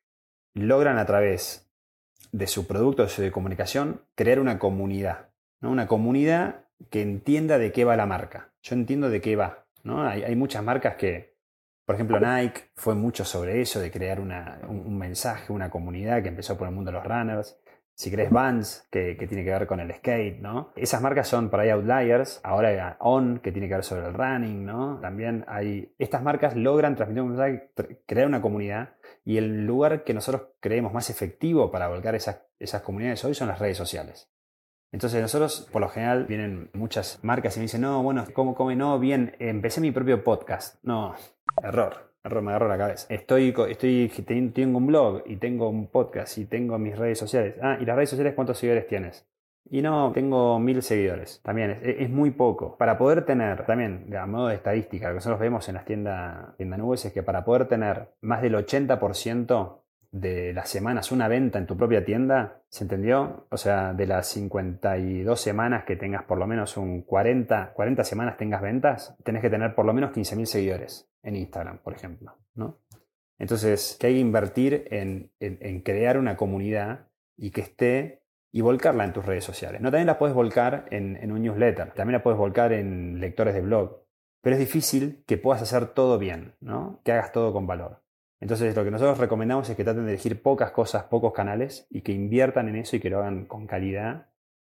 logran a través de su producto, de su comunicación, crear una comunidad, ¿no? Una comunidad que entienda de qué va la marca. Yo entiendo de qué va, ¿no? Hay muchas marcas que, por ejemplo, Nike fue mucho sobre eso, de crear un mensaje, una comunidad que empezó por el mundo de los runners. Si querés Vans, que tiene que ver con el skate, ¿no? Esas marcas son por ahí outliers. Ahora hay On, que tiene que ver sobre el running, ¿no? También hay... Estas marcas logran transmitir un mensaje, crear una comunidad. Y el lugar que nosotros creemos más efectivo para volcar esas comunidades hoy son las redes sociales. Entonces nosotros, por lo general, vienen muchas marcas y me dicen, no, bueno, ¿cómo come? No, bien, empecé mi propio podcast. No, error. Me agarro la cabeza. Tengo un blog y tengo un podcast y tengo mis redes sociales. Ah, ¿y las redes sociales cuántos seguidores tienes? Y no, tengo 1000 seguidores. También es muy poco. Para poder tener, también a modo de estadística, lo que nosotros vemos en las tiendas nubes es que para poder tener más del 80% de las semanas una venta en tu propia tienda, ¿se entendió? O sea, de las 52 semanas que tengas por lo menos un 40 semanas tengas ventas, tenés que tener por lo menos 15.000 seguidores en Instagram, por ejemplo, ¿no? Entonces, que hay que invertir en crear una comunidad y que esté... y volcarla en tus redes sociales, ¿no? También la puedes volcar en un newsletter, también la puedes volcar en lectores de blog, pero es difícil que puedas hacer todo bien, ¿no? Que hagas todo con valor. Entonces lo que nosotros recomendamos es que traten de elegir pocas cosas, pocos canales y que inviertan en eso y que lo hagan con calidad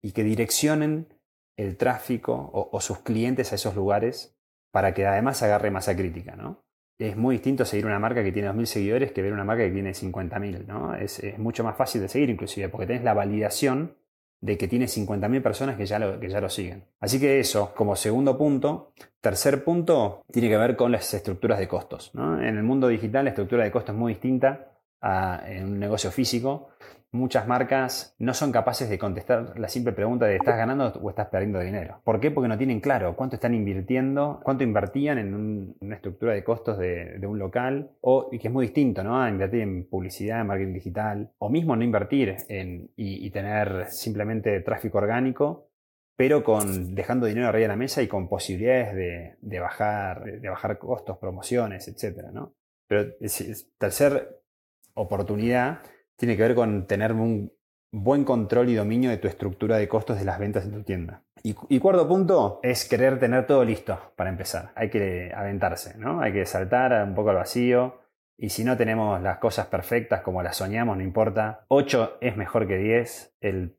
y que direccionen el tráfico o sus clientes a esos lugares para que además agarre masa crítica, ¿no? Es muy distinto seguir una marca que tiene 2000 seguidores que ver una marca que tiene 50.000, ¿no? Es mucho más fácil de seguir inclusive porque tenés la validación de que tiene 50.000 personas que ya lo siguen. Así que eso, como segundo punto. Tercer punto tiene que ver con las estructuras de costos, ¿no? En el mundo digital la estructura de costos es muy distinta en un negocio físico, muchas marcas no son capaces de contestar la simple pregunta de ¿estás ganando o estás perdiendo dinero? ¿Por qué? Porque no tienen claro cuánto están invirtiendo, cuánto invertían en una estructura de costos de un local, y que es muy distinto, ¿no?, a invertir en publicidad, en marketing digital, o mismo no invertir y tener simplemente tráfico orgánico, pero dejando dinero arriba de la mesa y con posibilidades de bajar costos, promociones, etc., ¿no? Pero tercer oportunidad tiene que ver con tener un buen control y dominio de tu estructura de costos de las ventas en tu tienda. Y cuarto punto es querer tener todo listo para empezar. Hay que aventarse, ¿no? Hay que saltar un poco al vacío. Y si no tenemos las cosas perfectas como las soñamos, no importa. 8 es mejor que 10. El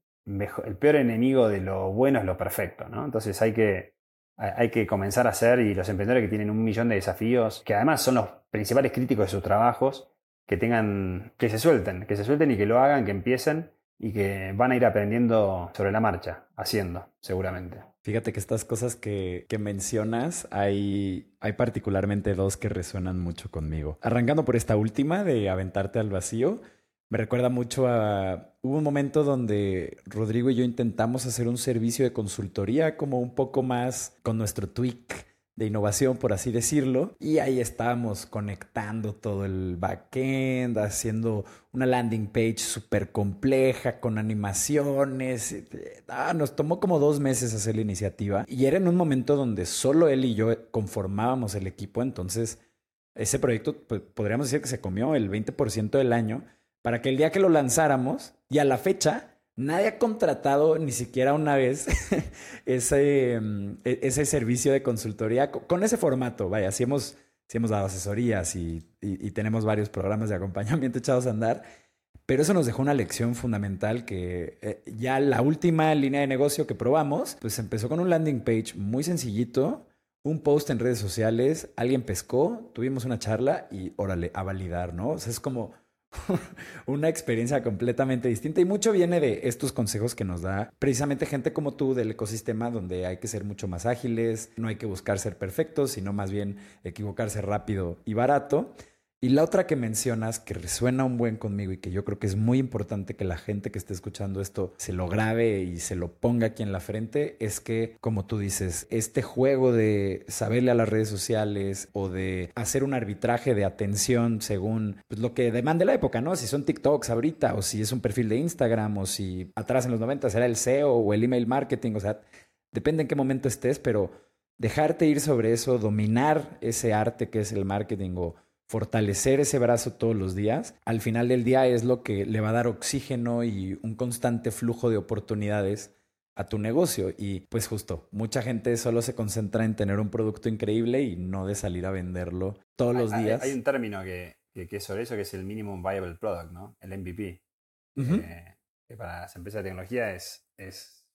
peor enemigo de lo bueno es lo perfecto, ¿no? Entonces hay que comenzar a hacer, y los emprendedores que tienen 1.000.000 de desafíos, que además son los principales críticos de sus trabajos, que se suelten y que lo hagan, que empiecen, y que van a ir aprendiendo sobre la marcha, haciendo, seguramente. Fíjate que estas cosas que mencionas, hay particularmente dos que resuenan mucho conmigo. Arrancando por esta última de aventarte al vacío, me recuerda mucho a... Hubo un momento donde Rodrigo y yo intentamos hacer un servicio de consultoría como un poco más con nuestro tweak de innovación, por así decirlo. Y ahí estábamos conectando todo el backend, haciendo una landing page súper compleja con animaciones. Nos tomó como 2 meses hacer la iniciativa. Y era en un momento donde solo él y yo conformábamos el equipo. Entonces, ese proyecto, pues, podríamos decir que se comió el 20% del año para que el día que lo lanzáramos, y a la fecha... Nadie ha contratado ni siquiera una vez ese servicio de consultoría con ese formato. Vaya, sí hemos dado asesorías y tenemos varios programas de acompañamiento echados a andar. Pero eso nos dejó una lección fundamental que ya la última línea de negocio que probamos, pues empezó con un landing page muy sencillito, un post en redes sociales, alguien pescó, tuvimos una charla y órale, a validar, ¿no? O sea, es como... una experiencia completamente distinta, y mucho viene de estos consejos que nos da precisamente gente como tú del ecosistema, donde hay que ser mucho más ágiles, no hay que buscar ser perfectos, sino más bien equivocarse rápido y barato. Y la otra que mencionas, que resuena un buen conmigo y que yo creo que es muy importante que la gente que esté escuchando esto se lo grabe y se lo ponga aquí en la frente, es que, como tú dices, este juego de saberle a las redes sociales o de hacer un arbitraje de atención según, pues, lo que demande la época, ¿no? Si son TikToks ahorita, o si es un perfil de Instagram, o si atrás en los 90 era el SEO o el email marketing, o sea, depende en qué momento estés, pero dejarte ir sobre eso, dominar ese arte que es el marketing o fortalecer ese brazo todos los días, al final del día es lo que le va a dar oxígeno y un constante flujo de oportunidades a tu negocio. Y pues justo, mucha gente solo se concentra en tener un producto increíble y no de salir a venderlo todos los días. Hay un término que es sobre eso, que es el Minimum Viable Product, ¿no? El MVP. Uh-huh. Que para las empresas de tecnología es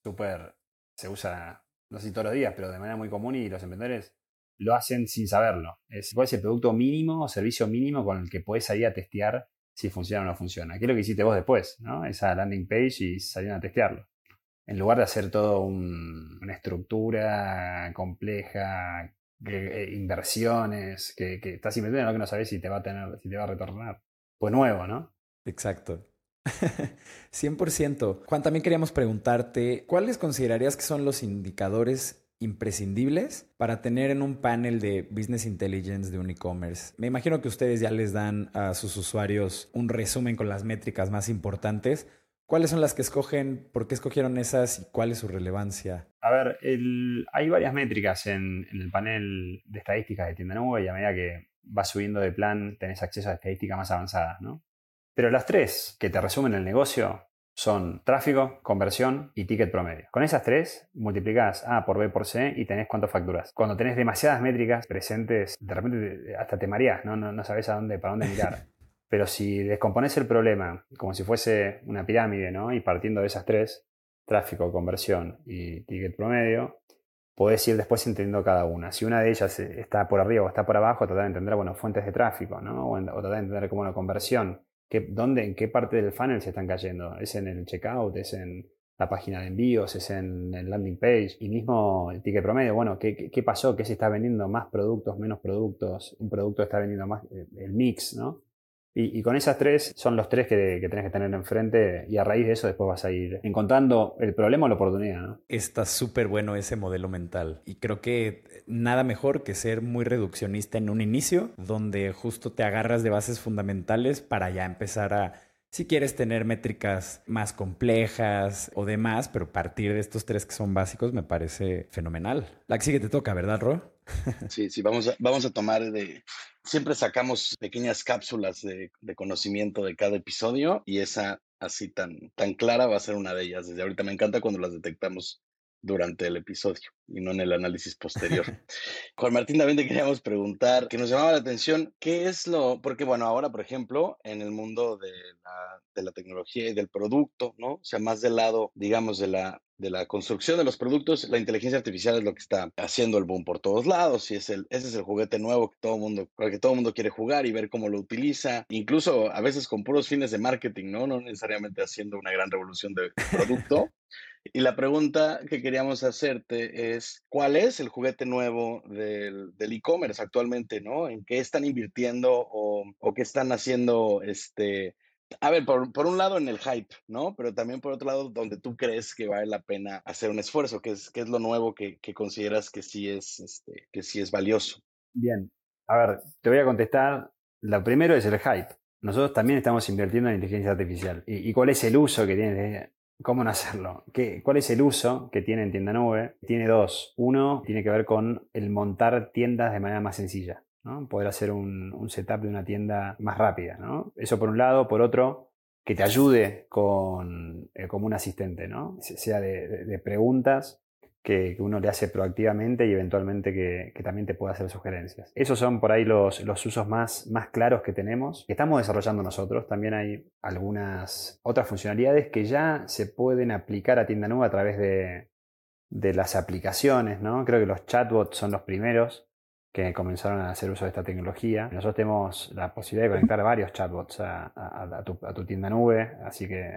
súper, se usa, no sé si todos los días, pero de manera muy común, y los emprendedores lo hacen sin saberlo. ¿Cuál es el producto mínimo o servicio mínimo con el que podés salir a testear si funciona o no funciona? ¿Qué es lo que hiciste vos después, ¿no? Esa landing page, y salieron a testearlo. En lugar de hacer toda una estructura compleja, inversiones, que estás invirtiendo en lo que no sabés si te va a retornar. Pues nuevo, ¿no? Exacto. 100%. Juan, también queríamos preguntarte, ¿cuáles considerarías que son los indicadores imprescindibles para tener en un panel de Business Intelligence de un e-commerce? Me imagino que ustedes ya les dan a sus usuarios un resumen con las métricas más importantes. ¿Cuáles son las que escogen? ¿Por qué escogieron esas? ¿Y cuál es su relevancia? A ver, hay varias métricas en el panel de estadísticas de Tienda Nube, y a medida que vas subiendo de plan tenés acceso a estadísticas más avanzadas, ¿no? Pero las tres que te resumen el negocio son tráfico, conversión y ticket promedio. Con esas tres multiplicás A por B por C y tenés cuánto facturas. Cuando tenés demasiadas métricas presentes, de repente hasta te mareás, no sabés para dónde mirar. Pero si descomponés el problema como si fuese una pirámide, ¿no?, y partiendo de esas tres, tráfico, conversión y ticket promedio, podés ir después entendiendo cada una. Si una de ellas está por arriba o está por abajo, tratar de entender, bueno, fuentes de tráfico, ¿no?, o tratar de entender como una conversión. ¿En qué parte del funnel se están cayendo? ¿Es en el checkout? ¿Es en la página de envíos? ¿Es en el landing page? Y mismo el ticket promedio. Bueno, ¿qué pasó? ¿Qué se está vendiendo? ¿Más productos? ¿Menos productos? ¿Un producto está vendiendo más? El mix, ¿no? Y con esas tres, son los tres que tenés que tener enfrente, y a raíz de eso después vas a ir encontrando el problema o la oportunidad, ¿no? Está súper bueno ese modelo mental, y creo que nada mejor que ser muy reduccionista en un inicio, donde justo te agarras de bases fundamentales para ya empezar a, si quieres, tener métricas más complejas o demás, pero partir de estos tres que son básicos me parece fenomenal. La que sigue te toca, ¿verdad, Ro? Sí, vamos a tomar de... Siempre sacamos pequeñas cápsulas de conocimiento de cada episodio, y esa así tan clara va a ser una de ellas. Desde ahorita me encanta cuando las detectamos durante el episodio y no en el análisis posterior. Juan Martín, también te queríamos preguntar, que nos llamaba la atención, ¿qué es lo...? Porque, bueno, ahora, por ejemplo, en el mundo de la tecnología y del producto, ¿no? O sea, más del lado, digamos, de la construcción de los productos, la inteligencia artificial es lo que está haciendo el boom por todos lados, y ese es el juguete nuevo que todo mundo quiere jugar y ver cómo lo utiliza, incluso a veces con puros fines de marketing, no necesariamente haciendo una gran revolución de producto. Y la pregunta que queríamos hacerte es, ¿cuál es el juguete nuevo del e-commerce actualmente, ¿no? ¿En qué están invirtiendo o qué están haciendo? A ver, por un lado en el hype, ¿no? Pero también por otro lado donde tú crees que vale la pena hacer un esfuerzo, que es lo nuevo que consideras que sí es valioso. Bien, a ver, te voy a contestar. Lo primero es el hype. Nosotros también estamos invirtiendo en inteligencia artificial. ¿Y cuál es el uso que tiene? ¿Cómo no hacerlo? ¿Cuál es el uso que tiene en Tienda Nube? Tiene dos. Uno tiene que ver con el montar tiendas de manera más sencilla, ¿no? Poder hacer un setup de una tienda más rápida, ¿no? Eso por un lado. Por otro, que te ayude como un asistente, ¿no? Sea de preguntas que uno le hace proactivamente, y eventualmente que también te pueda hacer sugerencias. Esos son por ahí los usos más claros que tenemos, que estamos desarrollando nosotros. También hay algunas otras funcionalidades que ya se pueden aplicar a Tienda Nube a través de las aplicaciones, ¿no? Creo que los chatbots son los primeros que comenzaron a hacer uso de esta tecnología. Nosotros tenemos la posibilidad de conectar varios chatbots a tu Tienda Nube, así que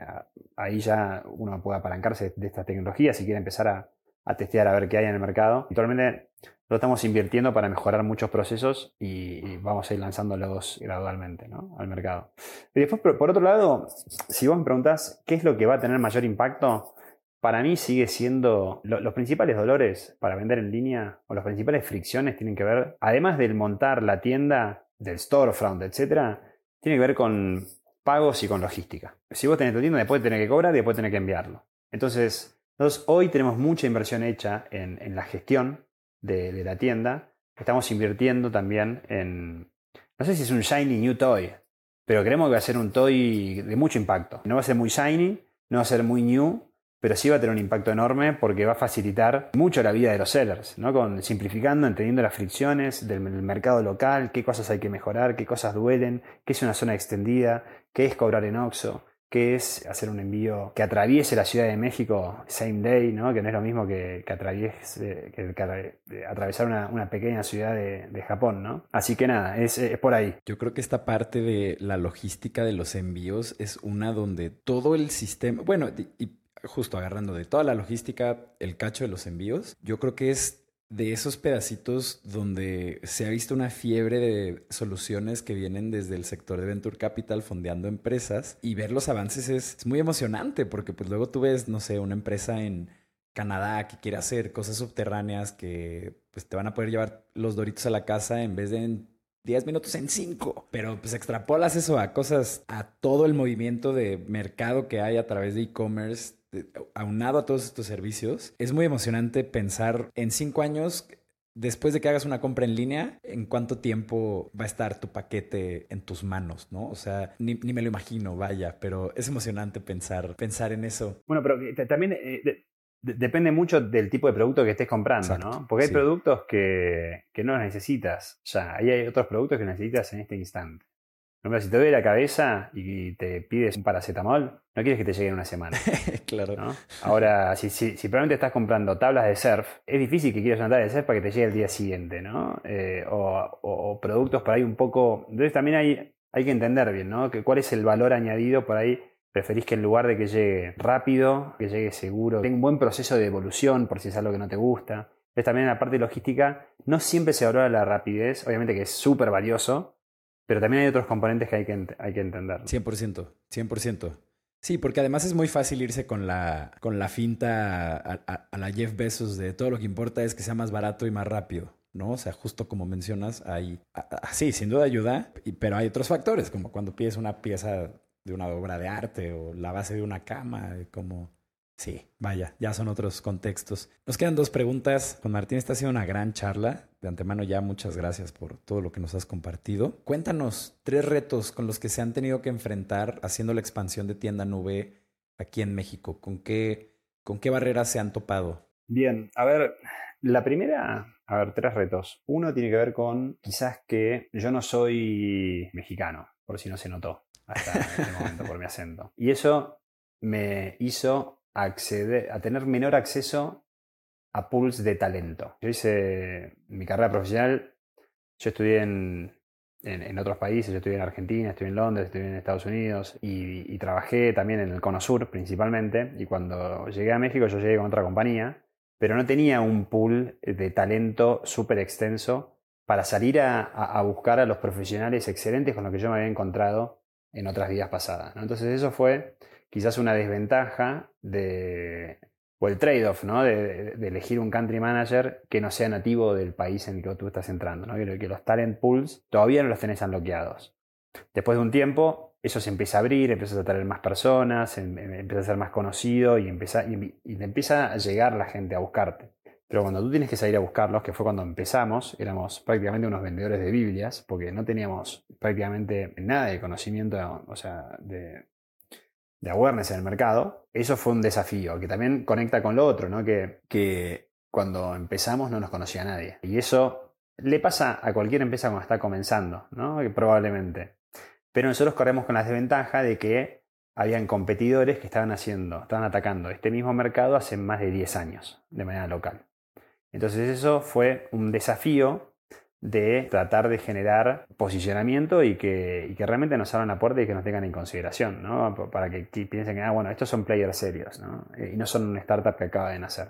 ahí ya uno puede apalancarse de esta tecnología si quiere empezar a testear, a ver qué hay en el mercado. Actualmente lo estamos invirtiendo para mejorar muchos procesos y vamos a ir lanzándolos gradualmente, ¿no?, al mercado. Y después, por otro lado, si vos me preguntás qué es lo que va a tener mayor impacto, para mí sigue siendo los principales dolores para vender en línea, o las principales fricciones, tienen que ver, además del montar la tienda, del storefront, etcétera, tiene que ver con pagos y con logística. Si vos tenés tu tienda, después tenés que cobrar y después tenés que enviarlo. Entonces hoy tenemos mucha inversión hecha en la gestión de la tienda. Estamos invirtiendo también en, no sé si es un shiny new toy, pero creemos que va a ser un toy de mucho impacto. No va a ser muy shiny, no va a ser muy new, pero sí va a tener un impacto enorme, porque va a facilitar mucho la vida de los sellers, ¿no? Simplificando, entendiendo las fricciones del mercado local, qué cosas hay que mejorar, qué cosas duelen, qué es una zona extendida, qué es cobrar en OXXO, qué es hacer un envío que atraviese la Ciudad de México same day, ¿no? Que no es lo mismo que atravesar una pequeña ciudad de Japón, ¿no? Así que nada, es por ahí. Yo creo que esta parte de la logística de los envíos es una donde todo el sistema... Bueno, y justo agarrando de toda la logística, el cacho de los envíos, yo creo que es de esos pedacitos donde se ha visto una fiebre de soluciones que vienen desde el sector de Venture Capital fondeando empresas, y ver los avances es muy emocionante, porque pues luego tú ves, no sé, una empresa en Canadá que quiere hacer cosas subterráneas que pues te van a poder llevar los Doritos a la casa en vez de en 10 minutos, en 5. Pero pues extrapolas eso a todo el movimiento de mercado que hay a través de e-commerce, aunado a todos estos servicios. Es muy emocionante pensar en 5 años, después de que hagas una compra en línea, en cuánto tiempo va a estar tu paquete en tus manos, ¿no? O sea, ni me lo imagino, vaya, pero es emocionante pensar en eso. Bueno, pero también depende mucho del tipo de producto que estés comprando. Exacto, ¿no? Porque hay productos que no necesitas ya. Ahí hay otros productos que necesitas en este instante. Si te duele la cabeza y te pides un paracetamol, no quieres que te llegue en una semana. Claro. ¿No? Ahora, si probablemente estás comprando tablas de surf, es difícil que quieras una tabla de surf para que te llegue el día siguiente, ¿no? O productos por ahí un poco... Entonces también hay que entender bien, ¿no? Que cuál es el valor añadido por ahí. Preferís que en lugar de que llegue rápido, que llegue seguro, tenga un buen proceso de evolución por si es algo que no te gusta. Entonces también en la parte logística no siempre se valora la rapidez, obviamente que es súper valioso, Pero también hay otros componentes que hay que entender. 100%, 100%. Sí, porque además es muy fácil irse con la finta a la Jeff Bezos de todo lo que importa es que sea más barato y más rápido, ¿no? O sea, justo como mencionas, hay... Sí, sin duda ayuda, pero hay otros factores, como cuando pides una pieza de una obra de arte o la base de una cama, como... Sí, vaya, ya son otros contextos. Nos quedan dos preguntas. Juan Martín, esta ha sido una gran charla. De antemano ya muchas gracias por todo lo que nos has compartido. Cuéntanos 3 retos con los que se han tenido que enfrentar haciendo la expansión de Tienda Nube aquí en México. ¿Con qué barreras se han topado? Bien, a ver, la primera... 3 retos. Uno tiene que ver con quizás que yo no soy mexicano, por si no se notó hasta este momento por mi acento. Y eso me hizo acceder, a tener menor acceso a pools de talento. Yo hice mi carrera profesional, yo estudié en otros países, yo estudié en Argentina, estudié en Londres, estudié en Estados Unidos y trabajé también en el Cono Sur principalmente. Y cuando llegué a México yo llegué con otra compañía, pero no tenía un pool de talento súper extenso para salir a buscar a los profesionales excelentes con los que yo me había encontrado en otras vidas pasadas, ¿no? Entonces eso fue quizás una desventaja o el trade-off, ¿no? de elegir un country manager que no sea nativo del país en el que tú estás entrando, ¿no? Que los talent pools todavía no los tenés unlockeados. Después de un tiempo... Eso se empieza a abrir, empiezas a traer más personas, empiezas a ser más conocido y te empieza a llegar la gente a buscarte. Pero cuando tú tienes que salir a buscarlos, que fue cuando empezamos, éramos prácticamente unos vendedores de Biblias, porque no teníamos prácticamente nada de conocimiento, o sea, de awareness en el mercado. Eso fue un desafío, que también conecta con lo otro, ¿no? Que cuando empezamos no nos conocía a nadie. Y eso le pasa a cualquier empresa cuando está comenzando, ¿no? Que probablemente... Pero nosotros corremos con la desventaja de que habían competidores que estaban atacando este mismo mercado hace más de 10 años de manera local. Entonces eso fue un desafío de tratar de generar posicionamiento y que realmente nos abran la puerta y que nos tengan en consideración, ¿no? Para que piensen que, bueno, estos son players serios, ¿no? Y no son una startup que acaba de nacer.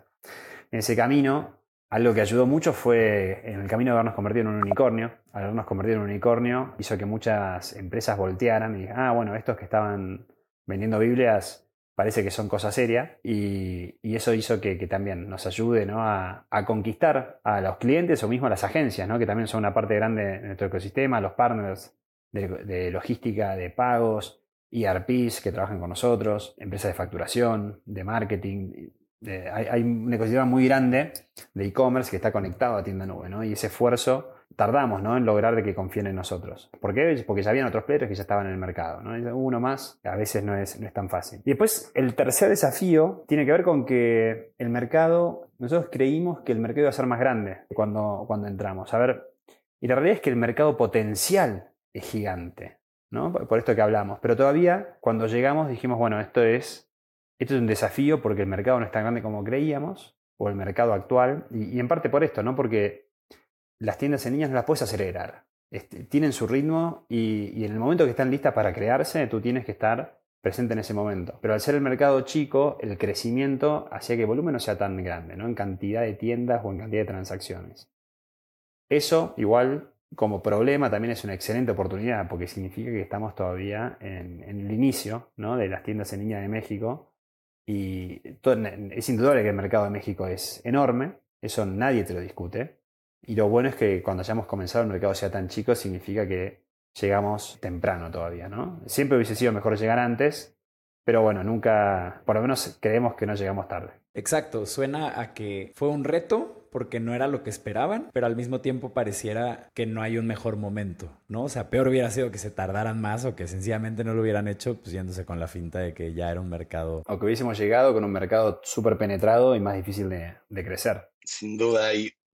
En ese camino, algo que ayudó mucho fue en el camino de habernos convertido en un unicornio. Al habernos convertido en un unicornio hizo que muchas empresas voltearan y dijeran, bueno, estos que estaban vendiendo Biblias parece que son cosa seria. Y eso hizo que también nos ayude, ¿no? a conquistar a los clientes o mismo a las agencias, ¿no? Que también son una parte grande de nuestro ecosistema, los partners de logística, de pagos, ERPs que trabajan con nosotros, empresas de facturación, de marketing... Hay un ecosistema muy grande de e-commerce que está conectado a Tienda Nube, ¿no? Y ese esfuerzo tardamos, ¿no? En lograr de que confíen en nosotros. ¿Por qué? Porque ya habían otros players que ya estaban en el mercado, ¿no? Uno más a veces no es tan fácil. Y después el tercer desafío tiene que ver con que el mercado, nosotros creímos que el mercado iba a ser más grande cuando entramos. A ver, y la realidad es que el mercado potencial es gigante, ¿no? Por esto que hablamos. Pero todavía cuando llegamos dijimos, bueno, esto es un desafío porque el mercado no es tan grande como creíamos, o el mercado actual, y en parte por esto, ¿no? Porque las tiendas en línea no las puedes acelerar. Tienen su ritmo y en el momento que están listas para crearse, tú tienes que estar presente en ese momento. Pero al ser el mercado chico, el crecimiento hacía que el volumen no sea tan grande, ¿no? En cantidad de tiendas o en cantidad de transacciones. Eso, igual, como problema también es una excelente oportunidad porque significa que estamos todavía en el inicio, ¿no? De las tiendas en línea de México. Y es indudable que el mercado de México es enorme, eso nadie te lo discute. Y lo bueno es que cuando hayamos comenzado el mercado sea tan chico significa que llegamos temprano todavía, ¿no? Siempre hubiese sido mejor llegar antes, pero bueno, nunca, por lo menos creemos que no llegamos tarde. Exacto, suena a que fue un reto porque no era lo que esperaban, pero al mismo tiempo pareciera que no hay un mejor momento, ¿no? O sea, peor hubiera sido que se tardaran más o que sencillamente no lo hubieran hecho, pues yéndose con la finta de que ya era un mercado. O que hubiésemos llegado con un mercado súper penetrado y más difícil de crecer. Sin duda.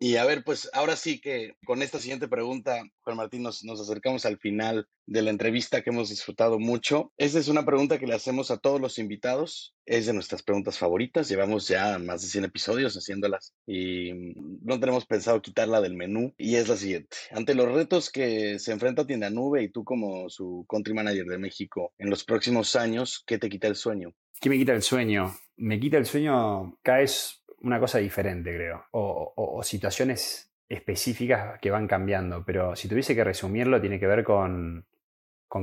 Y a ver, pues ahora sí que con esta siguiente pregunta, Juan Martín, nos acercamos al final de la entrevista que hemos disfrutado mucho. Esta es una pregunta que le hacemos a todos los invitados. Es de nuestras preguntas favoritas. Llevamos ya más de 100 episodios haciéndolas y no tenemos pensado quitarla del menú. Y es la siguiente. Ante los retos que se enfrenta Tienda Nube y tú como su country manager de México en los próximos años, ¿qué te quita el sueño? ¿Qué me quita el sueño? Me quita el sueño, caes... una cosa diferente, creo, o situaciones específicas que van cambiando, pero si tuviese que resumirlo, tiene que ver con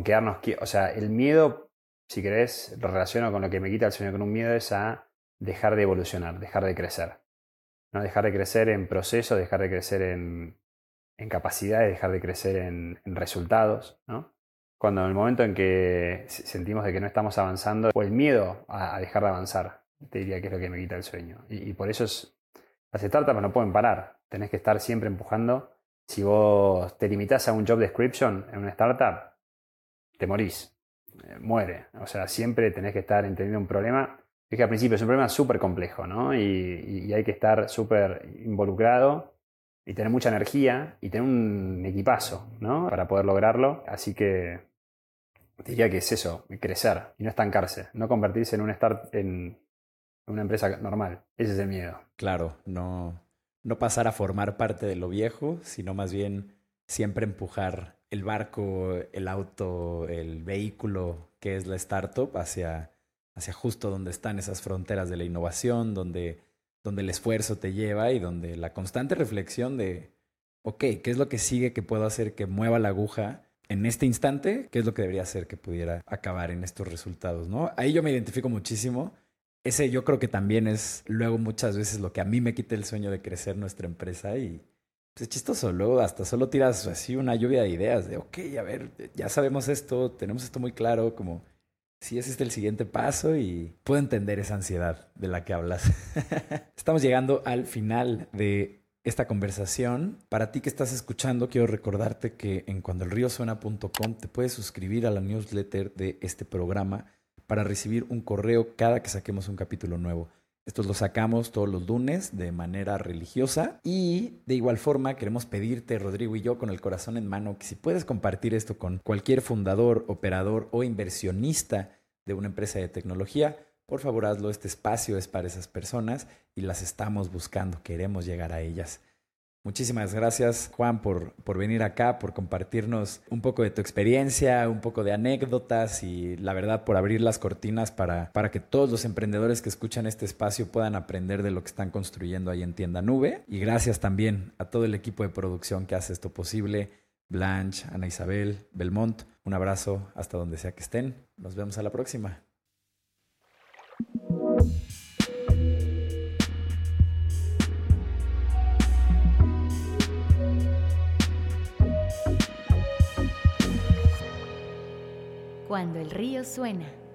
quedarnos quietos. O sea, el miedo, si querés, lo relaciono con lo que me quita el sueño con un miedo, es a dejar de evolucionar, dejar de crecer. ¿No? Dejar de crecer en proceso, dejar de crecer en capacidades, dejar de crecer en resultados, ¿no? Cuando en el momento en que sentimos de que no estamos avanzando, o el miedo a dejar de avanzar, te diría que es lo que me quita el sueño. Y por eso las startups no pueden parar. Tenés que estar siempre empujando. Si vos te limitás a un job description en una startup, te morís, muere. O sea, siempre tenés que estar entendiendo un problema. Es que al principio es un problema súper complejo, ¿no? Y hay que estar súper involucrado y tener mucha energía y tener un equipazo, ¿no? Para poder lograrlo. Así que diría que es eso, crecer y no estancarse, no convertirse en una empresa normal. Ese es el miedo. Claro, no pasar a formar parte de lo viejo, sino más bien siempre empujar el barco, el auto, el vehículo que es la startup hacia justo donde están esas fronteras de la innovación, donde el esfuerzo te lleva y donde la constante reflexión de, ok, ¿qué es lo que sigue que puedo hacer que mueva la aguja en este instante? ¿Qué es lo que debería hacer que pudiera acabar en estos resultados? ¿No? Ahí yo me identifico muchísimo. Ese yo creo que también es luego muchas veces lo que a mí me quita el sueño de crecer nuestra empresa y pues es chistoso. Luego hasta solo tiras así una lluvia de ideas de, ok, a ver, ya sabemos esto, tenemos esto muy claro, como... Sí, ese es el siguiente paso y puedo entender esa ansiedad de la que hablas. Estamos llegando al final de esta conversación. Para ti que estás escuchando, quiero recordarte que en cuandoelriosuena.com te puedes suscribir a la newsletter de este programa para recibir un correo cada que saquemos un capítulo nuevo. Estos los sacamos todos los lunes de manera religiosa y de igual forma queremos pedirte, Rodrigo y yo, con el corazón en mano, que si puedes compartir esto con cualquier fundador, operador o inversionista de una empresa de tecnología, por favor hazlo. Este espacio es para esas personas y las estamos buscando, queremos llegar a ellas. Muchísimas gracias, Juan, por venir acá, por compartirnos un poco de tu experiencia, un poco de anécdotas y la verdad por abrir las cortinas para que todos los emprendedores que escuchan este espacio puedan aprender de lo que están construyendo ahí en Tienda Nube. Y gracias también a todo el equipo de producción que hace esto posible. Blanche, Ana Isabel, Belmont, un abrazo hasta donde sea que estén. Nos vemos a la próxima. Cuando el río suena.